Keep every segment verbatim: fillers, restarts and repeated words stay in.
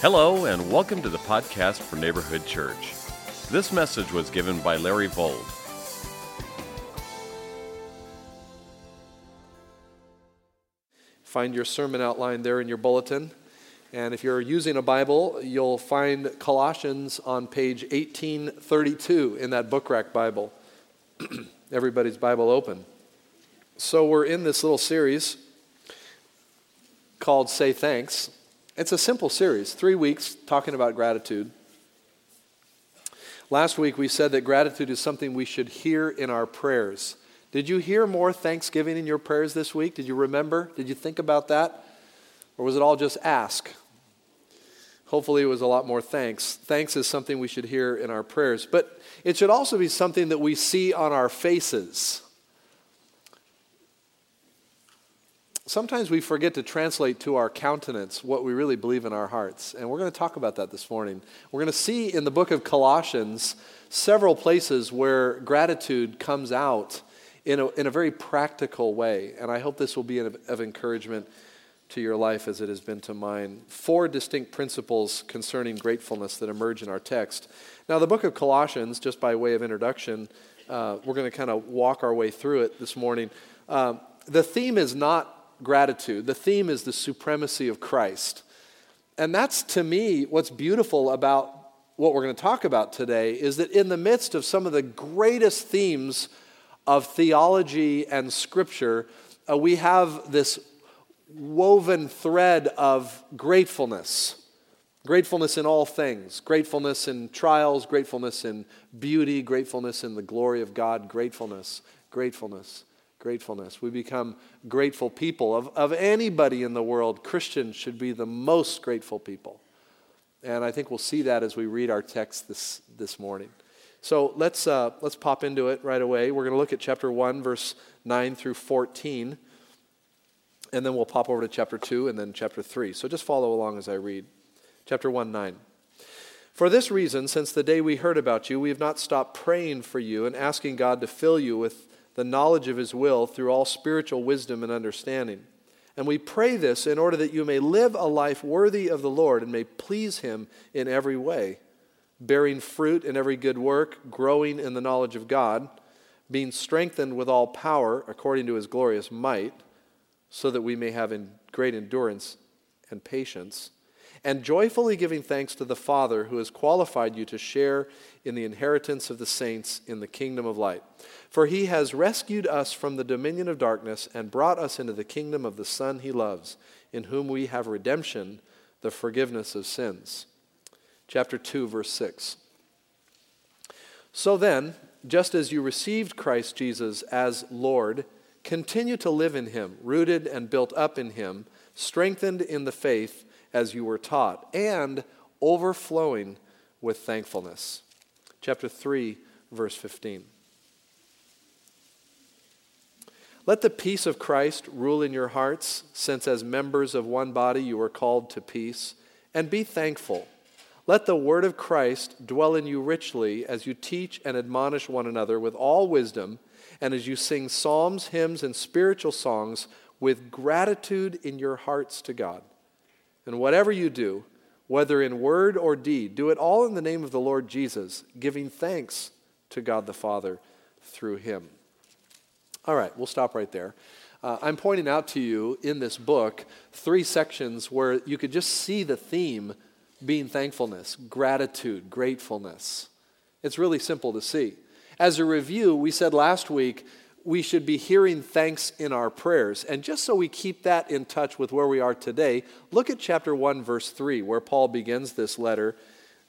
Hello, and welcome to the podcast for Neighborhood Church. This message was given by Larry Bold. Find your sermon outline there in your bulletin. And if you're using a Bible, you'll find Colossians on page eighteen thirty-two in that book rack Bible. Everybody's Bible open. So we're in this little series called Say Thanks. It's a simple series, three weeks talking about gratitude. Last week we said that gratitude is something we should hear in our prayers. Did you hear more thanksgiving in your prayers this week? Did you remember? Did you think about that? Or was it all just ask? Hopefully it was a lot more thanks. Thanks is something we should hear in our prayers. But it should also be something that we see on our faces. Sometimes we forget to translate to our countenance what we really believe in our hearts. And we're going to talk about that this morning. We're going to see in the book of Colossians several places where gratitude comes out in a, in a very practical way. And I hope this will be of, of encouragement to your life as it has been to mine. Four distinct principles concerning gratefulness that emerge in our text. Now, the book of Colossians, just by way of introduction, uh, we're going to kind of walk our way through it this morning. Um, the theme is not gratitude. The theme is the supremacy of Christ. And that's, to me, what's beautiful about what we're going to talk about today is that in the midst of some of the greatest themes of theology and Scripture, uh, we have this woven thread of gratefulness. Gratefulness in all things. Gratefulness in trials. Gratefulness in beauty. Gratefulness in the glory of God. Gratefulness. Gratefulness. Gratefulness. We become grateful people. Of, of anybody in the world, Christians should be the most grateful people. And I think we'll see that as we read our text this, this morning. So let's, uh, let's pop into it right away. We're going to look at chapter one, verse nine through fourteen. And then we'll pop over to chapter two and then chapter three. So just follow along as I read. Chapter one, nine. For this reason, since the day we heard about you, we have not stopped praying for you and asking God to fill you with the knowledge of his will through all spiritual wisdom and understanding. And we pray this in order that you may live a life worthy of the Lord and may please him in every way, bearing fruit in every good work, growing in the knowledge of God, being strengthened with all power according to his glorious might, so that we may have great endurance and patience, and joyfully giving thanks to the Father who has qualified you to share in the inheritance of the saints in the kingdom of light. For he has rescued us from the dominion of darkness and brought us into the kingdom of the Son he loves, in whom we have redemption, the forgiveness of sins. Chapter two, verse six. So then, just as you received Christ Jesus as Lord, continue to live in him, rooted and built up in him, strengthened in the faith as you were taught, and overflowing with thankfulness. Chapter three, verse fifteen. Let the peace of Christ rule in your hearts, since as members of one body you are called to peace, and be thankful. Let the word of Christ dwell in you richly as you teach and admonish one another with all wisdom, and as you sing psalms, hymns, and spiritual songs with gratitude in your hearts to God. And whatever you do, whether in word or deed, do it all in the name of the Lord Jesus, giving thanks to God the Father through him. All right, we'll stop right there. Uh, I'm pointing out to you in this book three sections where you could just see the theme being thankfulness, gratitude, gratefulness. It's really simple to see. As a review, we said last week, we should be hearing thanks in our prayers. And just so we keep that in touch with where we are today, look at chapter one, verse three, where Paul begins this letter,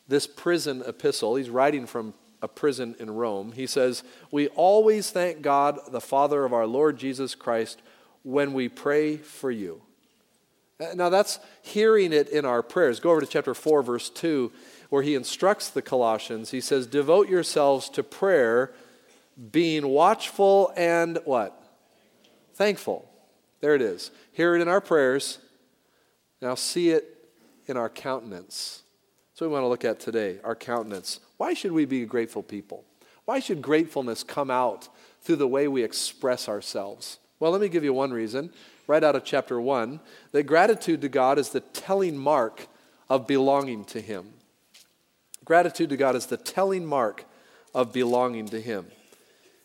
this prison epistle. He's writing from a prison in Rome. He says, "We always thank God, the Father of our Lord Jesus Christ, when we pray for you." Now that's hearing it in our prayers. Go over to chapter four, verse two, where he instructs the Colossians. He says, "Devote yourselves to prayer, being watchful and what? Thankful." There it is. Hear it in our prayers. Now see it in our countenance. So we want to look at today, our countenance. Why should we be grateful people? Why should gratefulness come out through the way we express ourselves? Well, let me give you one reason, right out of chapter one, that gratitude to God is the telling mark of belonging to him. Gratitude to God is the telling mark of belonging to him.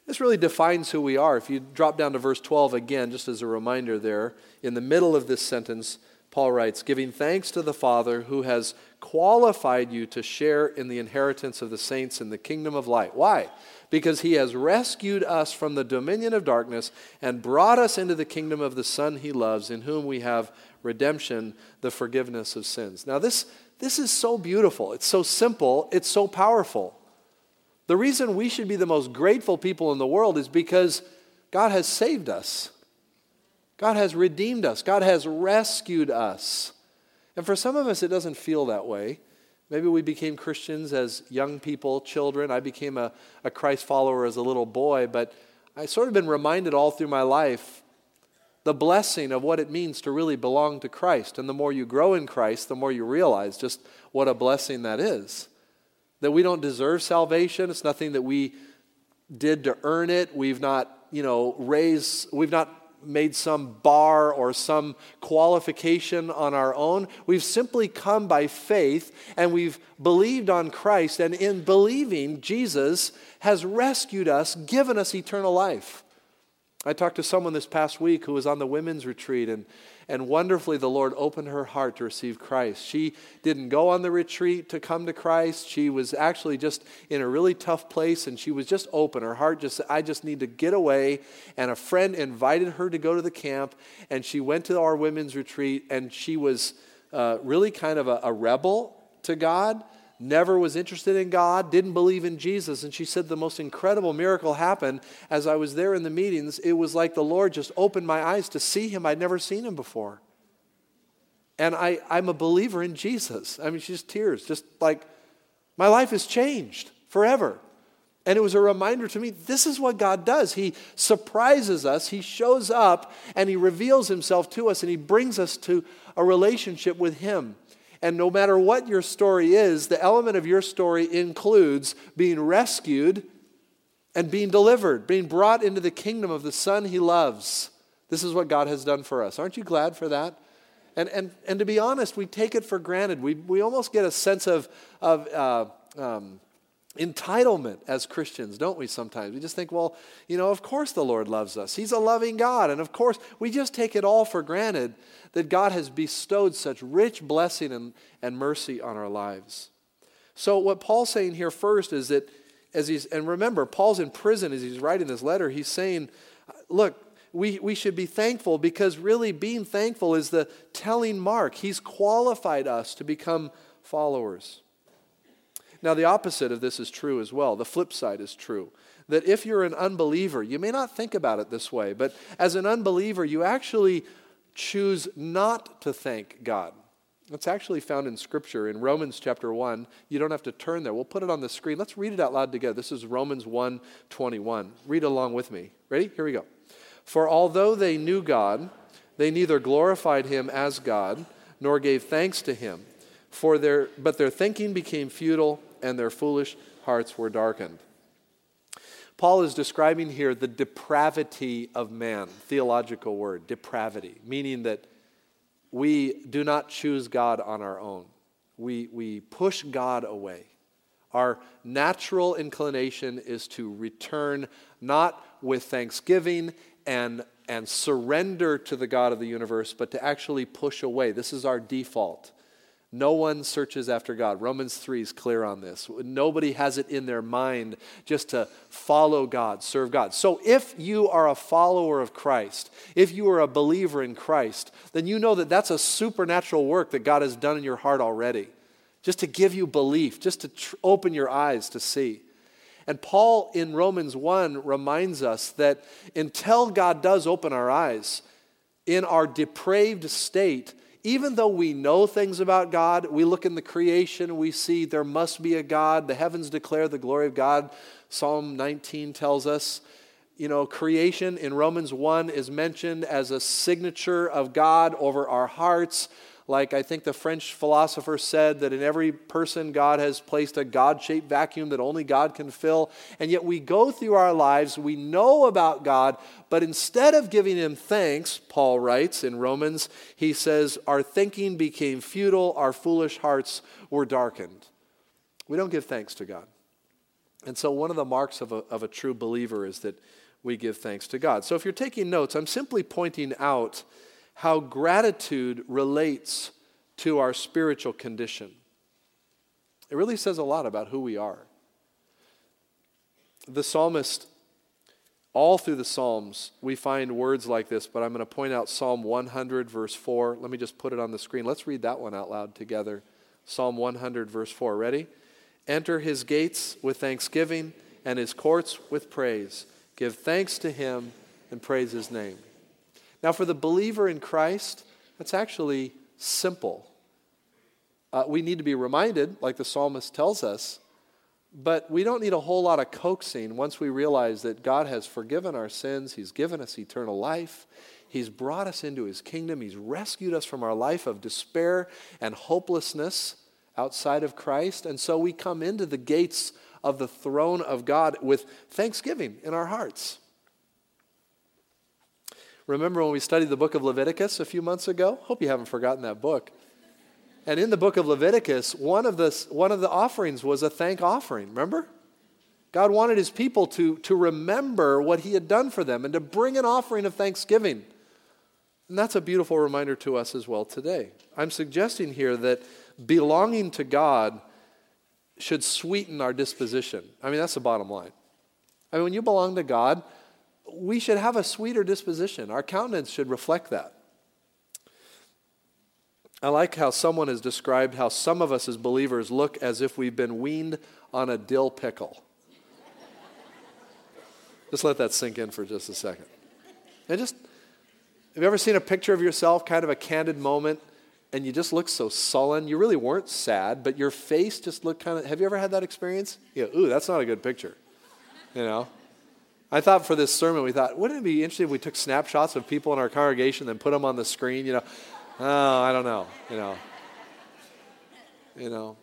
This really defines who we are. If you drop down to verse twelve again, just as a reminder there, in the middle of this sentence, Paul writes, giving thanks to the Father who has qualified you to share in the inheritance of the saints in the kingdom of light. Why? Because he has rescued us from the dominion of darkness and brought us into the kingdom of the Son he loves, in whom we have redemption, the forgiveness of sins. Now this, this is so beautiful. It's so simple. It's so powerful. The reason we should be the most grateful people in the world is because God has saved us. God has redeemed us. God has rescued us. And for some of us, it doesn't feel that way. Maybe we became Christians as young people, children. I became a, a Christ follower as a little boy, but I've sort of been reminded all through my life the blessing of what it means to really belong to Christ. And the more you grow in Christ, the more you realize just what a blessing that is. That we don't deserve salvation. It's nothing that we did to earn it. We've not, you know, raised, we've not made some bar or some qualification on our own. We've simply come by faith, and we've believed on Christ, and in believing, Jesus has rescued us, given us eternal life. I talked to someone this past week who was on the women's retreat, and, and wonderfully the Lord opened her heart to receive Christ. She didn't go on the retreat to come to Christ. She was actually just in a really tough place, and she was just open. Her heart just said, I just need to get away. And a friend invited her to go to the camp, and she went to our women's retreat, and she was uh, really kind of a, a rebel to God, never was interested in God, didn't believe in Jesus. And she said the most incredible miracle happened as I was there in the meetings. It was like the Lord just opened my eyes to see him. I'd never seen him before. And I, I'm a believer in Jesus. I mean, she's tears, just like my life has changed forever. And it was a reminder to me, this is what God does. He surprises us, he shows up, and he reveals himself to us, and he brings us to a relationship with him. And no matter what your story is, the element of your story includes being rescued and being delivered, being brought into the kingdom of the Son he loves. This is what God has done for us. Aren't you glad for that? And and and to be honest, we take it for granted. We we almost get a sense of of uh, um, entitlement as Christians, don't we? Sometimes we just think, well, you know, of course the Lord loves us. He's a loving God, and of course we just take it all for granted that God has bestowed such rich blessing and, and mercy on our lives. So what Paul's saying here first is that as he's, and remember, Paul's in prison as he's writing this letter. He's saying, look, We we should be thankful, because really being thankful is the telling mark. He's qualified us to become followers. Now, the opposite of this is true as well. The flip side is true. That if you're an unbeliever, you may not think about it this way, but as an unbeliever, you actually choose not to thank God. That's actually found in Scripture in Romans chapter one. You don't have to turn there. We'll put it on the screen. Let's read it out loud together. This is Romans one twenty-one. Read along with me. Ready? Here we go. For although they knew God, they neither glorified him as God, nor gave thanks to him. For their, but their thinking became futile, and their foolish hearts were darkened. Paul is describing here the depravity of man, theological word, depravity, meaning that we do not choose God on our own. We, we push God away. Our natural inclination is to return not with thanksgiving and, and surrender to the God of the universe, but to actually push away. This is our default. No one searches after God. Romans three is clear on this. Nobody has it in their mind just to follow God, serve God. So if you are a follower of Christ, if you are a believer in Christ, then you know that that's a supernatural work that God has done in your heart already, just to give you belief, just to tr- open your eyes to see. And Paul in Romans one reminds us that until God does open our eyes, in our depraved state, even though we know things about God, we look in the creation, we see there must be a God. The heavens declare the glory of God. Psalm nineteen tells us, you know, creation in Romans one is mentioned as a signature of God over our hearts. Like I think the French philosopher said that in every person God has placed a God-shaped vacuum that only God can fill. And yet we go through our lives, we know about God, but instead of giving him thanks, Paul writes in Romans, he says, our thinking became futile, our foolish hearts were darkened. We don't give thanks to God. And so one of the marks of a, of a true believer is that we give thanks to God. So if you're taking notes, I'm simply pointing out how gratitude relates to our spiritual condition. It really says a lot about who we are. The psalmist, all through the Psalms, we find words like this, but I'm going to point out Psalm one hundred, verse four. Let me just put it on the screen. Let's read that one out loud together. Psalm one hundred, verse four. Ready? Enter his gates with thanksgiving and his courts with praise. Give thanks to him and praise his name. Now, for the believer in Christ, that's actually simple. Uh, we need to be reminded, like the psalmist tells us, but we don't need a whole lot of coaxing once we realize that God has forgiven our sins. He's given us eternal life. He's brought us into his kingdom. He's rescued us from our life of despair and hopelessness outside of Christ. And so we come into the gates of the throne of God with thanksgiving in our hearts. Remember when we studied the book of Leviticus a few months ago? Hope you haven't forgotten that book. And in the book of Leviticus, one of the, one of the offerings was a thank offering, remember? God wanted his people to, to remember what he had done for them and to bring an offering of thanksgiving. And that's a beautiful reminder to us as well today. I'm suggesting here that belonging to God should sweeten our disposition. I mean, that's the bottom line. I mean, when you belong to God, we should have a sweeter disposition. Our countenance should reflect that. I like how someone has described how some of us as believers look as if we've been weaned on a dill pickle. Just let that sink in for just a second. And just, have you ever seen a picture of yourself, kind of a candid moment, and you just look so sullen? You really weren't sad, but your face just looked kind of, have you ever had that experience? You go, ooh, that's not a good picture, you know? I thought for this sermon, we thought, wouldn't it be interesting if we took snapshots of people in our congregation and put them on the screen, you know? Oh, I don't know, you know. You know.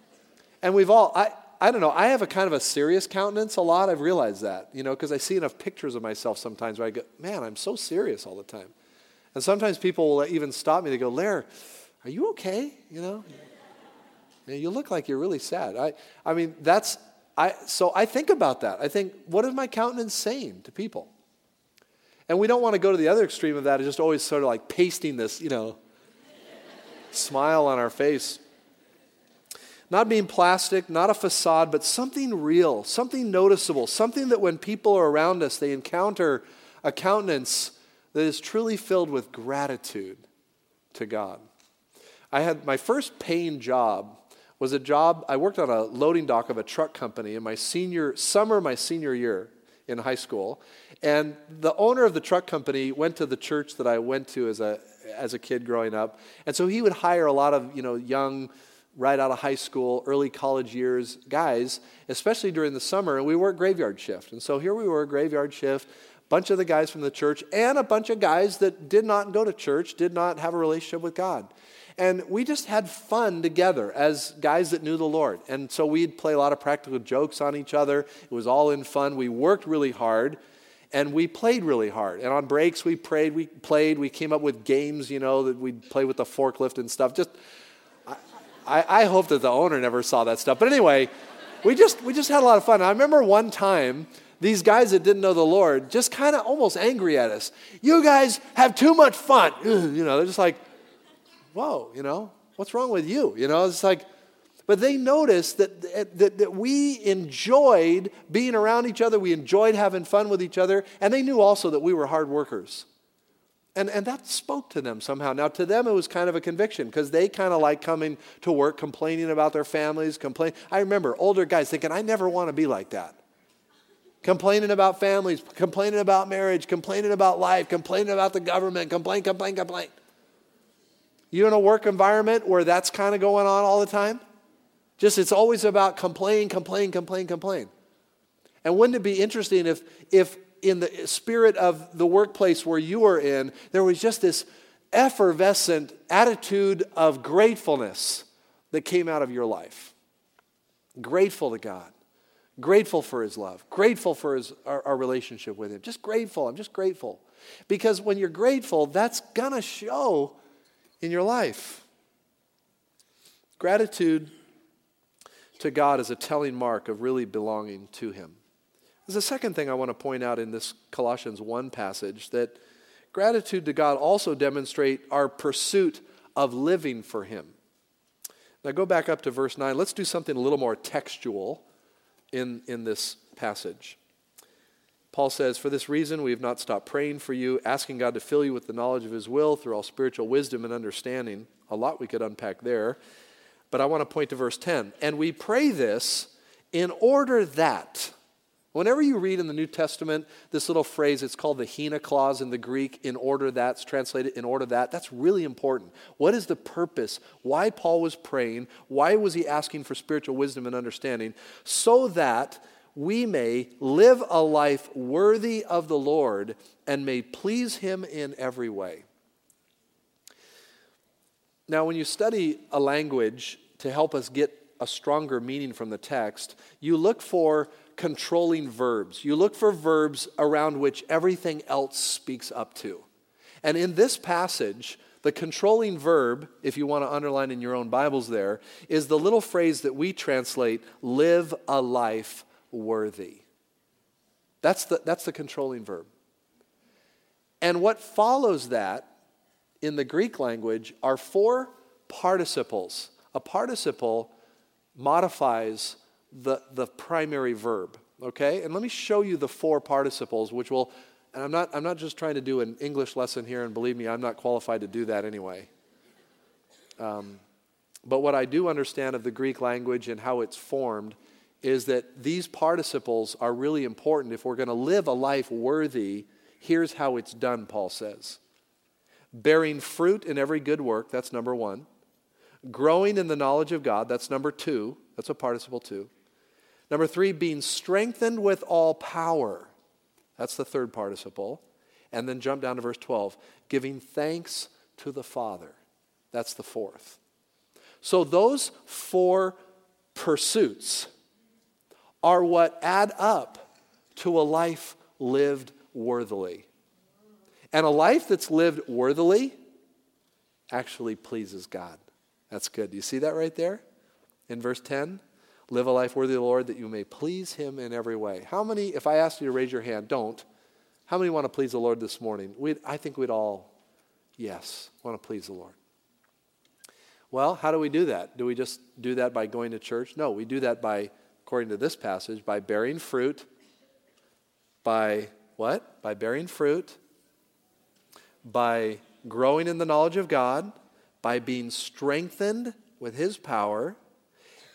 And we've all, I, I don't know, I have a kind of a serious countenance a lot. I've realized that, you know, because I see enough pictures of myself sometimes where I go, man, I'm so serious all the time. And sometimes people will even stop me. They go, Lair, are you okay, you know? You know, you look like you're really sad. I, I mean, that's... I, so I think about that. I think, what is my countenance saying to people? And we don't want to go to the other extreme of that. It's just always sort of like pasting this, you know, smile on our face. Not being plastic, not a facade, but something real, something noticeable, something that when people are around us, they encounter a countenance that is truly filled with gratitude to God. I had my first paying job. was a job, I worked on a loading dock of a truck company in my senior, summer my senior year in high school. And the owner of the truck company went to the church that I went to as a as a kid growing up. And so he would hire a lot of, you know, young, right out of high school, early college years guys, especially during the summer. And we worked graveyard shift. And so here we were, graveyard shift, bunch of the guys from the church and a bunch of guys that did not go to church, did not have a relationship with God. And we just had fun together as guys that knew the Lord. And so we'd play a lot of practical jokes on each other. It was all in fun. We worked really hard, and we played really hard. And on breaks, we prayed, we played. We came up with games, you know, that we'd play with the forklift and stuff. Just, I, I, I hope that the owner never saw that stuff. But anyway, we just we just had a lot of fun. I remember one time, these guys that didn't know the Lord just kind of almost angry at us. You guys have too much fun. You know, they're just like, whoa, you know, what's wrong with you? You know, it's like, but they noticed that, that that we enjoyed being around each other. We enjoyed having fun with each other. And they knew also that we were hard workers. And and that spoke to them somehow. Now, to them, it was kind of a conviction because they kind of like coming to work, complaining about their families, complaining. I remember older guys thinking, I never want to be like that. Complaining about families, complaining about marriage, complaining about life, complaining about the government, complain, complain, complain. You in a work environment where that's kind of going on all the time? Just it's always about complain, complain, complain, complain. And wouldn't it be interesting if if in the spirit of the workplace where you were in, there was just this effervescent attitude of gratefulness that came out of your life. Grateful to God. Grateful for his love. Grateful for his, our, our relationship with him. Just grateful. I'm just grateful. Because when you're grateful, that's going to show in your life. Gratitude to God is a telling mark of really belonging to him. There's a second thing I want to point out in this Colossians one passage, that gratitude to God also demonstrates our pursuit of living for him. Now go back up to verse nine. Let's do something a little more textual in, in this passage. Paul says, "For this reason we have not stopped praying for you, asking God to fill you with the knowledge of his will through all spiritual wisdom and understanding." A lot we could unpack there. But I want to point to verse ten. "And we pray this in order that..." Whenever you read in the New Testament this little phrase, it's called the hina clause in the Greek, in order that's translated in order that, that's really important. What is the purpose? Why Paul was praying? Why was he asking for spiritual wisdom and understanding? "So that we may live a life worthy of the Lord and may please him in every way." Now, when you study a language to help us get a stronger meaning from the text, you look for controlling verbs. You look for verbs around which everything else speaks up to. And in this passage, the controlling verb, if you want to underline in your own Bibles there, is the little phrase that we translate, "live a life worthy." That's the, that's the controlling verb. And what follows that in the Greek language are four participles. A participle modifies the, the primary verb, okay? And let me show you the four participles, which will, and I'm not, I'm not just trying to do an English lesson here, and believe me, I'm not qualified to do that anyway. Um, but what I do understand of the Greek language and how it's formed is that these participles are really important. If we're going to live a life worthy, here's how it's done, Paul says. "Bearing fruit in every good work," that's number one. "Growing in the knowledge of God," that's number two. That's a participle two. Number three, "being strengthened with all power." That's the third participle. And then jump down to verse twelve. "Giving thanks to the Father." That's the fourth. So those four pursuits are what add up to a life lived worthily. And a life that's lived worthily actually pleases God. That's good. Do you see that right there? In verse ten, "Live a life worthy of the Lord that you may please him in every way." How many, if I asked you to raise your hand, don't. How many want to please the Lord this morning? We'd, I think we'd all, yes, want to please the Lord. Well, how do we do that? Do we just do that by going to church? No, we do that by, according to this passage, by bearing fruit. By what? By bearing fruit. By growing in the knowledge of God, by being strengthened with his power,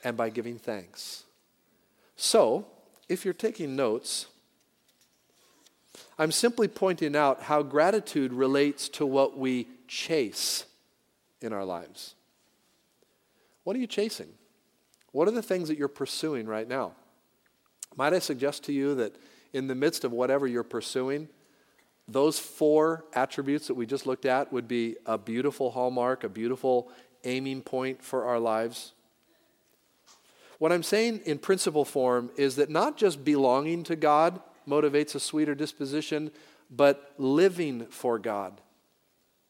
and by giving thanks. So, if you're taking notes, I'm simply pointing out how gratitude relates to what we chase in our lives. What are you chasing? What are the things that you're pursuing right now? Might I suggest to you that in the midst of whatever you're pursuing, those four attributes that we just looked at would be a beautiful hallmark, a beautiful aiming point for our lives. What I'm saying in principle form is that not just belonging to God motivates a sweeter disposition, but living for God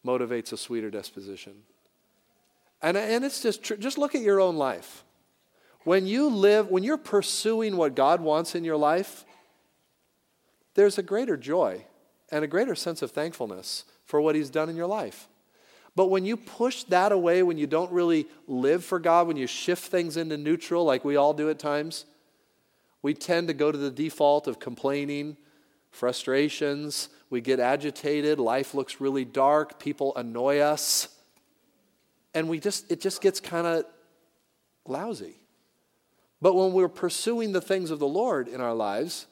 motivates a sweeter disposition. And, and it's just tr- just look at your own life. When you live, when you're pursuing what God wants in your life, there's a greater joy and a greater sense of thankfulness for what he's done in your life. But when you push that away, when you don't really live for God, when you shift things into neutral, like we all do at times, we tend to go to the default of complaining, frustrations, we get agitated, life looks really dark, people annoy us, and we just it just gets kind of lousy. But when we're pursuing the things of the Lord in our lives,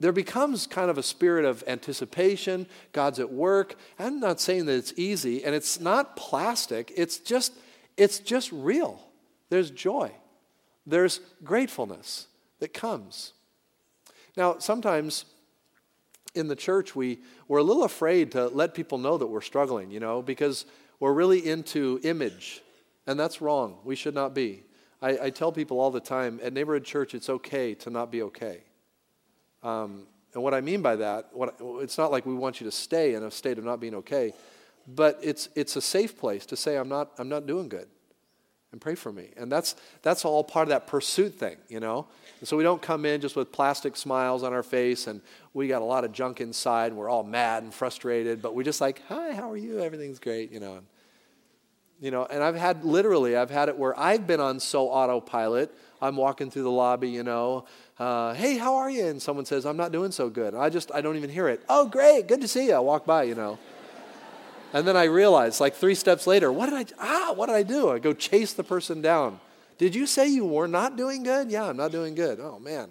there becomes kind of a spirit of anticipation. God's at work. I'm not saying that it's easy, and it's not plastic. It's just, it's just real. There's joy. There's gratefulness that comes. Now, sometimes in the church, we, we're a little afraid to let people know that we're struggling, you know, because we're really into image, and that's wrong. We should not be. I, I tell people all the time, at Neighborhood Church, it's okay to not be okay. Um, and what I mean by that, what, it's not like we want you to stay in a state of not being okay, but it's it's a safe place to say, I'm not I'm not doing good, and pray for me. And that's that's all part of that pursuit thing, you know? And so we don't come in just with plastic smiles on our face and we got a lot of junk inside and we're all mad and frustrated, but we're just like, hi, how are you? Everything's great, you know? And, you know, and I've had, literally, I've had it where I've been on so autopilot, I'm walking through the lobby, you know, uh, hey, how are you? And someone says, I'm not doing so good. And I just, I don't even hear it. Oh, great, good to see you. I walk by, you know. And then I realize, like three steps later, what did I, ah, what did I do? I go chase the person down. Did you say you were not doing good? Yeah, I'm not doing good. Oh, man,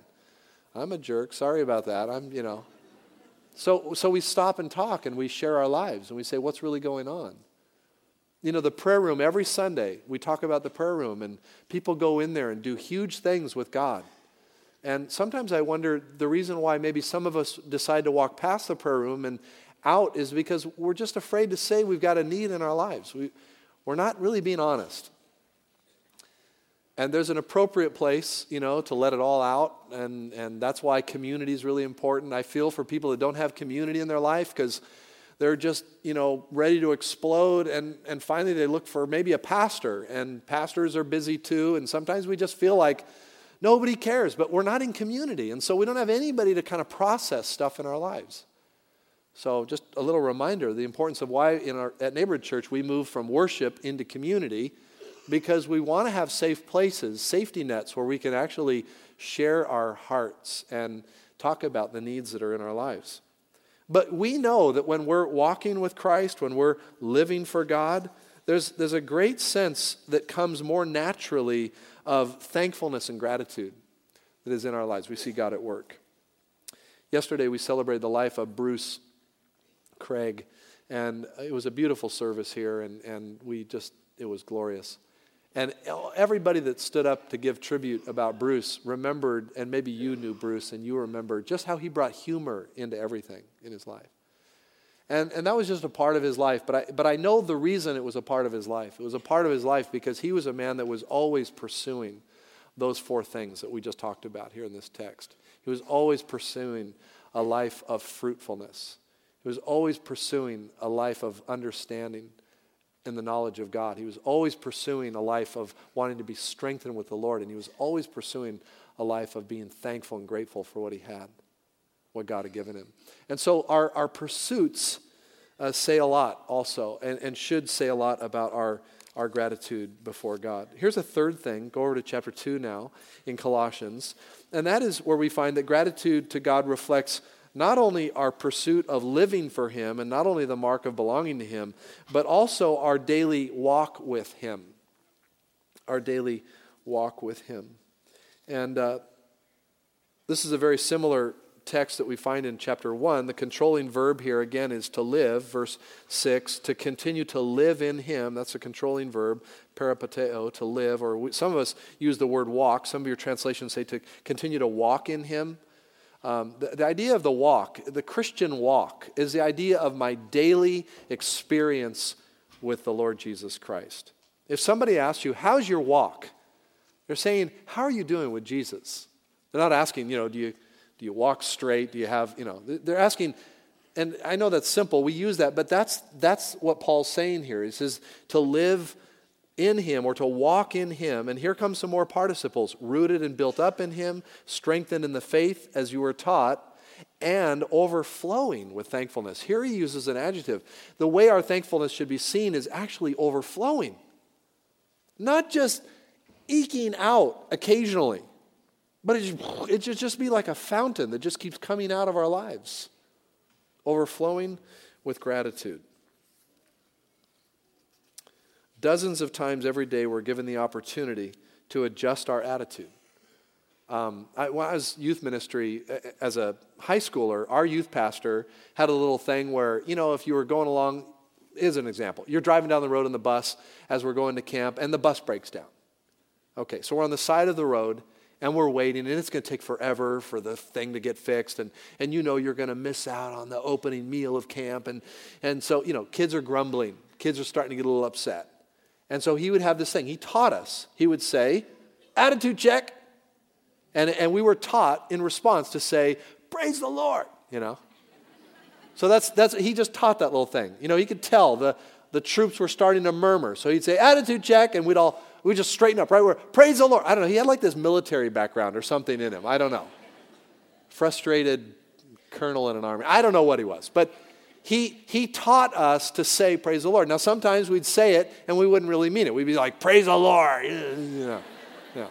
I'm a jerk. Sorry about that. I'm, you know. So, so we stop and talk and we share our lives and we say, what's really going on? You know, the prayer room, every Sunday, we talk about the prayer room and people go in there and do huge things with God. And sometimes I wonder the reason why maybe some of us decide to walk past the prayer room and out is because we're just afraid to say we've got a need in our lives. We, we're not really being honest. And there's an appropriate place, you know, to let it all out, and, and that's why community is really important. I feel for people that don't have community in their life because they're just, you know, ready to explode, and, and finally they look for maybe a pastor, and pastors are busy too, and sometimes we just feel like nobody cares, but we're not in community, and so we don't have anybody to kind of process stuff in our lives. So just a little reminder, the importance of why in our, at Neighborhood Church we move from worship into community, because we want to have safe places, safety nets where we can actually share our hearts and talk about the needs that are in our lives. But we know that when we're walking with Christ, when we're living for God, there's, there's a great sense that comes more naturally of thankfulness and gratitude that is in our lives. We see God at work. Yesterday we celebrated the life of Bruce Craig, and it was a beautiful service here, and, and we just, it was glorious. And everybody that stood up to give tribute about Bruce remembered, and maybe you knew Bruce and you remember just how he brought humor into everything in his life. And and that was just a part of his life, but I, but I know the reason it was a part of his life. It was a part of his life because he was a man that was always pursuing those four things that we just talked about here in this text. He was always pursuing a life of fruitfulness. He was always pursuing a life of understanding and the knowledge of God. He was always pursuing a life of wanting to be strengthened with the Lord, and he was always pursuing a life of being thankful and grateful for what he had, what God had given him. And so our, our pursuits uh, say a lot also, and, and should say a lot about our, our gratitude before God. Here's a third thing. Go over to chapter two now in Colossians, and that is where we find that gratitude to God reflects not only our pursuit of living for him and not only the mark of belonging to him, but also our daily walk with him. Our daily walk with him. And uh, this is a very similar text that we find in chapter one. The controlling verb here again is to live, verse six, to continue to live in him. That's a controlling verb, peripateo, to live. Or we, some of us use the word walk. Some of your translations say to continue to walk in him. Um, the, the idea of the walk, the Christian walk, is the idea of my daily experience with the Lord Jesus Christ. If somebody asks you, how's your walk? They're saying, how are you doing with Jesus? They're not asking, you know, do you do you walk straight? Do you have, you know, they're asking, and I know that's simple, we use that, but that's that's what Paul's saying here. He says to live in him, or to walk in him. And here come some more participles. Rooted and built up in him, strengthened in the faith as you were taught, and overflowing with thankfulness. Here he uses an adjective. The way our thankfulness should be seen is actually overflowing. Not just eking out occasionally, but it should, it should just be like a fountain that just keeps coming out of our lives. Overflowing with gratitude. Dozens of times every day we're given the opportunity to adjust our attitude. Um, I, when I was youth ministry, as a high schooler, our youth pastor had a little thing where, you know, if you were going along, here's an example. You're driving down the road in the bus as we're going to camp, and the bus breaks down. Okay, so we're on the side of the road, and we're waiting, and it's going to take forever for the thing to get fixed, and and you know you're going to miss out on the opening meal of camp, and and so, you know, kids are grumbling. Kids are starting to get a little upset. And so he would have this thing. He taught us. He would say, attitude check. And and we were taught in response to say, praise the Lord, you know. So that's, that's he just taught that little thing. You know, he could tell the, the troops were starting to murmur. So he'd say, attitude check, and we'd all, we'd just straighten up right where, praise the Lord. I don't know, he had like this military background or something in him. I don't know. Frustrated colonel in an army. I don't know what he was, but He he taught us to say, praise the Lord. Now, sometimes we'd say it, and we wouldn't really mean it. We'd be like, praise the Lord. You know, you know.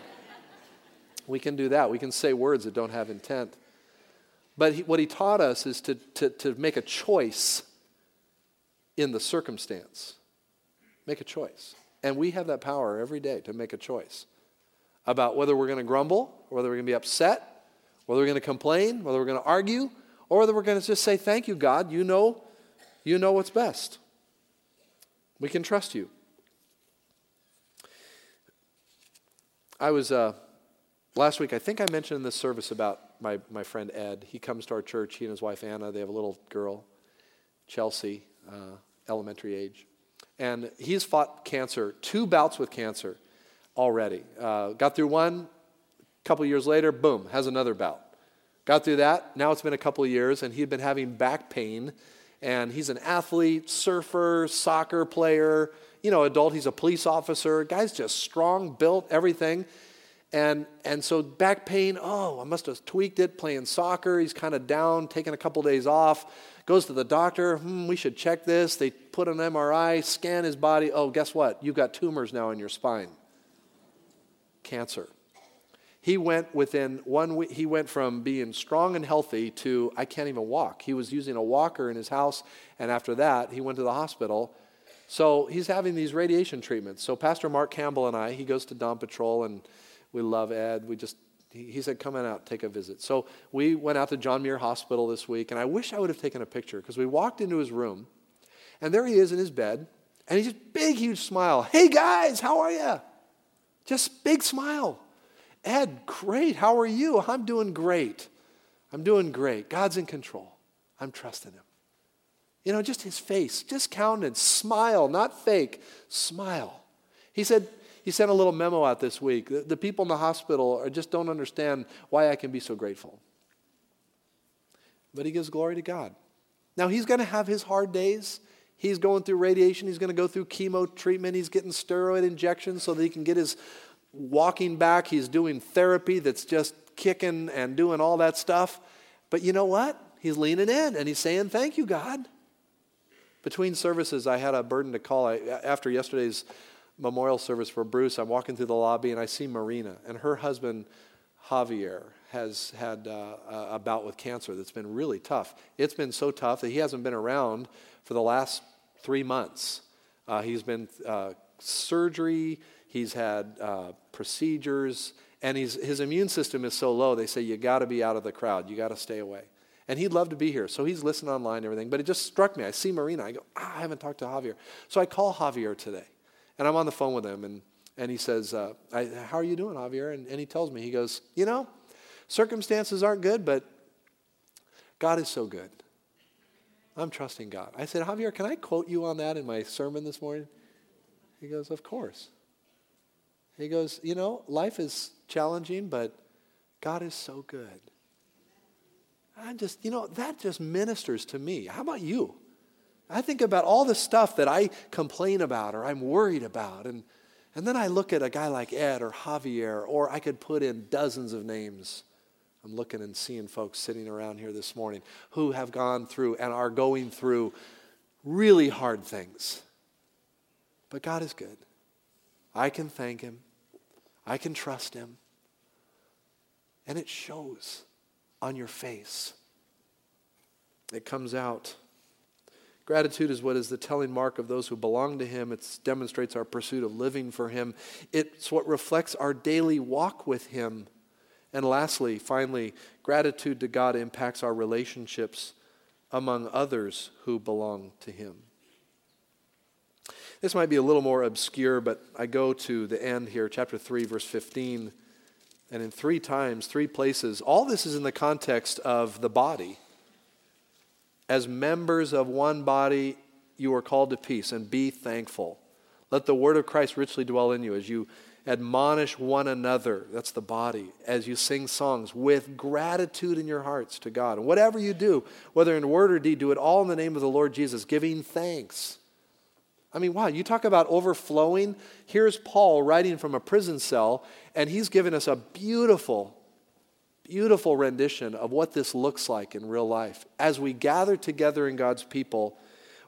We can do that. We can say words that don't have intent. But he, what he taught us is to, to, to make a choice in the circumstance. Make a choice. And we have that power every day to make a choice about whether we're going to grumble, or whether we're going to be upset, whether we're going to complain, whether we're going to argue, or that we're going to just say, thank you, God. You know, you know what's best. We can trust you. I was, uh, last week, I think I mentioned in this service about my, my friend Ed. He comes to our church, he and his wife Anna. They have a little girl, Chelsea, uh, elementary age. And he's fought cancer, two bouts with cancer already. Uh, got through one, a couple years later, boom, has another bout. Got through that. Now it's been a couple of years, and he'd been having back pain. And he's an athlete, surfer, soccer player, you know, adult. He's a police officer. Guy's just strong, built, everything. And and so back pain, oh, I must have tweaked it playing soccer. He's kind of down, taking a couple days off. Goes to the doctor. Hmm, we should check this. They put an M R I, scan his body. Oh, guess what? You've got tumors now in your spine. Cancer. He went within one week, he went from being strong and healthy to, I can't even walk. He was using a walker in his house, and after that, he went to the hospital. So he's having these radiation treatments. So Pastor Mark Campbell and I, he goes to Dawn Patrol, and we love Ed. We just, he, he said, come on out, take a visit. So we went out to John Muir Hospital this week, and I wish I would have taken a picture, because we walked into his room, and there he is in his bed, and he's just big, huge smile. Hey, guys, how are you? Just big smile. Ed, great. How are you? I'm doing great. I'm doing great. God's in control. I'm trusting him. You know, just his face, just countenance, smile, not fake, smile. He said, he sent a little memo out this week. The, the people in the hospital are, just don't understand why I can be so grateful. But he gives glory to God. Now, he's going to have his hard days. He's going through radiation. He's going to go through chemo treatment. He's getting steroid injections so that he can get his walking back. He's doing therapy that's just kicking and doing all that stuff. But you know what? He's leaning in, and he's saying, thank you, God. Between services, I had a burden to call. I, after yesterday's memorial service for Bruce, I'm walking through the lobby, and I see Marina. And her husband, Javier, has had uh, a bout with cancer that's been really tough. It's been so tough that he hasn't been around for the last three months. Uh, he's been uh, surgery. He's had uh, procedures, and he's, his immune system is so low, they say, you got to be out of the crowd. You got to stay away. And he'd love to be here, so he's listening online and everything. But it just struck me. I see Marina. I go, ah, I haven't talked to Javier. So I call Javier today, and I'm on the phone with him, and, and he says, uh, I, how are you doing, Javier? And, and he tells me, he goes, you know, circumstances aren't good, but God is so good. I'm trusting God. I said, Javier, can I quote you on that in my sermon this morning? He goes, of course. He goes, you know, life is challenging, but God is so good. I just, you know, that just ministers to me. How about you? I think about all the stuff that I complain about or I'm worried about. And, and then I look at a guy like Ed or Javier, or I could put in dozens of names. I'm looking and seeing folks sitting around here this morning who have gone through and are going through really hard things. But God is good. I can thank him. I can trust him. And it shows on your face. It comes out. Gratitude is what is the telling mark of those who belong to him. It demonstrates our pursuit of living for him. It's what reflects our daily walk with him. And lastly, finally, gratitude to God impacts our relationships among others who belong to him. This might be a little more obscure, but I go to the end here, chapter three, verse fifteen. and in three times, three places. All this is in the context of the body. As members of one body, you are called to peace, and be thankful. Let the word of Christ richly dwell in you as you admonish one another. That's the body. As you sing songs with gratitude in your hearts to God. And whatever you do, whether in word or deed, do it all in the name of the Lord Jesus, giving thanks. I mean, wow, you talk about overflowing. Here's Paul writing from a prison cell, and he's given us a beautiful, beautiful rendition of what this looks like in real life. As we gather together in God's people,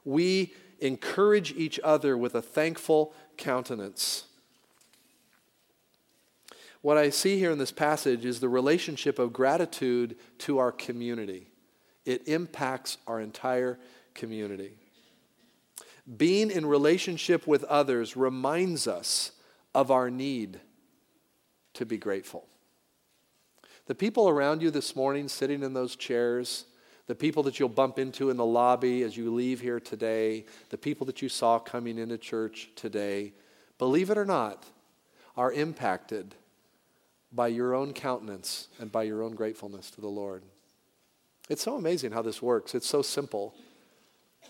we encourage each other with a thankful countenance. What I see here in this passage is the relationship of gratitude to our community. It impacts our entire community. Being in relationship with others reminds us of our need to be grateful. The people around you this morning sitting in those chairs, the people that you'll bump into in the lobby as you leave here today, the people that you saw coming into church today, believe it or not, are impacted by your own countenance and by your own gratefulness to the Lord. It's so amazing how this works. It's so simple.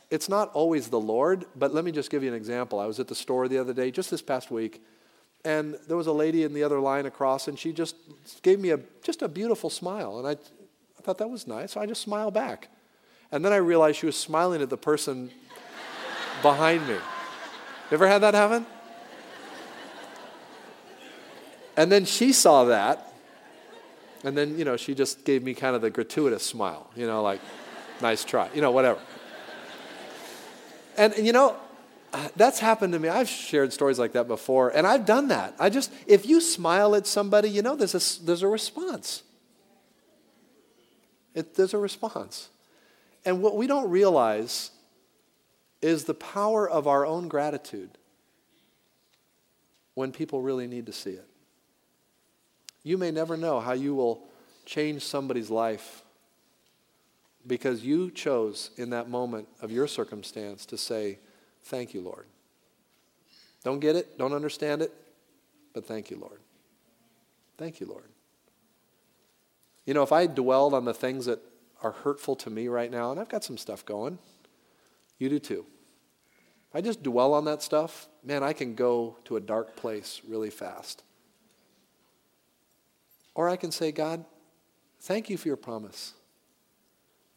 It's not always the Lord, but let me just give you an example. I was at the store the other day, just this past week, and there was a lady in the other line across, and she just gave me a just a beautiful smile. And I, I thought that was nice, so I just smiled back. And then I realized she was smiling at the person behind me. Ever had that happen? And then she saw that, and then, you know, she just gave me kind of the gratuitous smile, you know, like, nice try, you know, whatever. And, you know, that's happened to me. I've shared stories like that before, and I've done that. I just, if you smile at somebody, you know, there's a, there's a response. It, there's a response. And what we don't realize is the power of our own gratitude when people really need to see it. You may never know how you will change somebody's life because you chose in that moment of your circumstance to say, thank you, Lord. Don't get it, don't understand it, but thank you, Lord. Thank you, Lord. You know, if I dwelled on the things that are hurtful to me right now, and I've got some stuff going, you do too. If I just dwell on that stuff, man, I can go to a dark place really fast. Or I can say, God, thank you for your promise.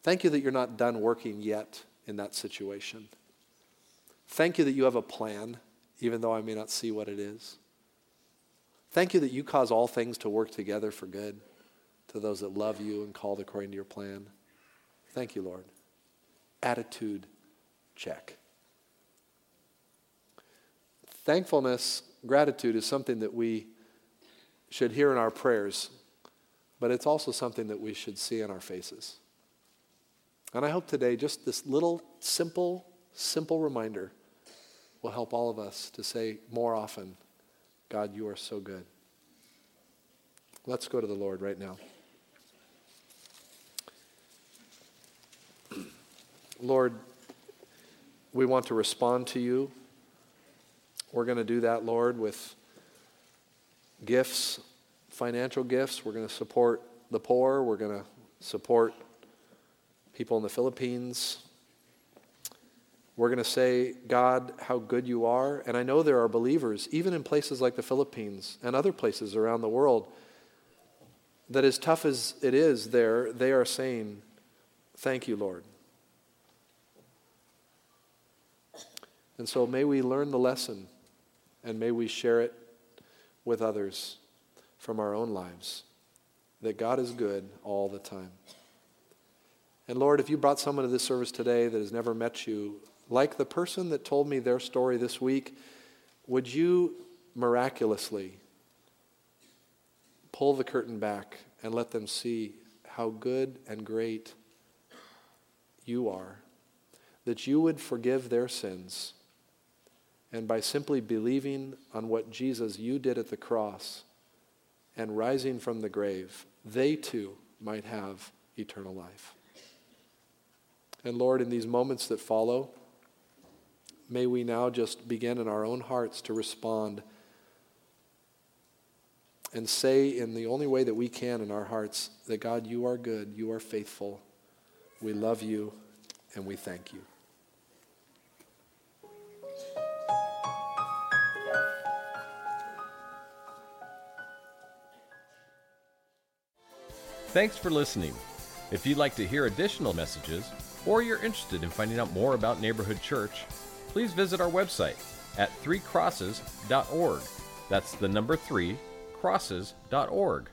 Thank you that you're not done working yet in that situation. Thank you that you have a plan, even though I may not see what it is. Thank you that you cause all things to work together for good to those that love you and called according to your plan. Thank you, Lord. Attitude check. Thankfulness, gratitude is something that we should hear in our prayers, but it's also something that we should see in our faces. And I hope today just this little simple, simple reminder will help all of us to say more often, God, you are so good. Let's go to the Lord right now. Lord, we want to respond to you. We're going to do that, Lord, with gifts, financial gifts. We're going to support the poor. We're going to support people in the Philippines. We're going to say, God, how good you are. And I know there are believers, even in places like the Philippines and other places around the world, that as tough as it is there, they are saying, thank you, Lord. And so may we learn the lesson, and may we share it with others from our own lives, that God is good all the time. And Lord, if you brought someone to this service today that has never met you, like the person that told me their story this week, would you miraculously pull the curtain back and let them see how good and great you are, that you would forgive their sins. And by simply believing on what Jesus you did at the cross and rising from the grave, they too might have eternal life. And Lord, in these moments that follow, may we now just begin in our own hearts to respond and say in the only way that we can in our hearts that, God, you are good, you are faithful, we love you, and we thank you. Thanks for listening. If you'd like to hear additional messages, or you're interested in finding out more about Neighborhood Church, please visit our website at three crosses dot org. That's the number three, crosses dot org.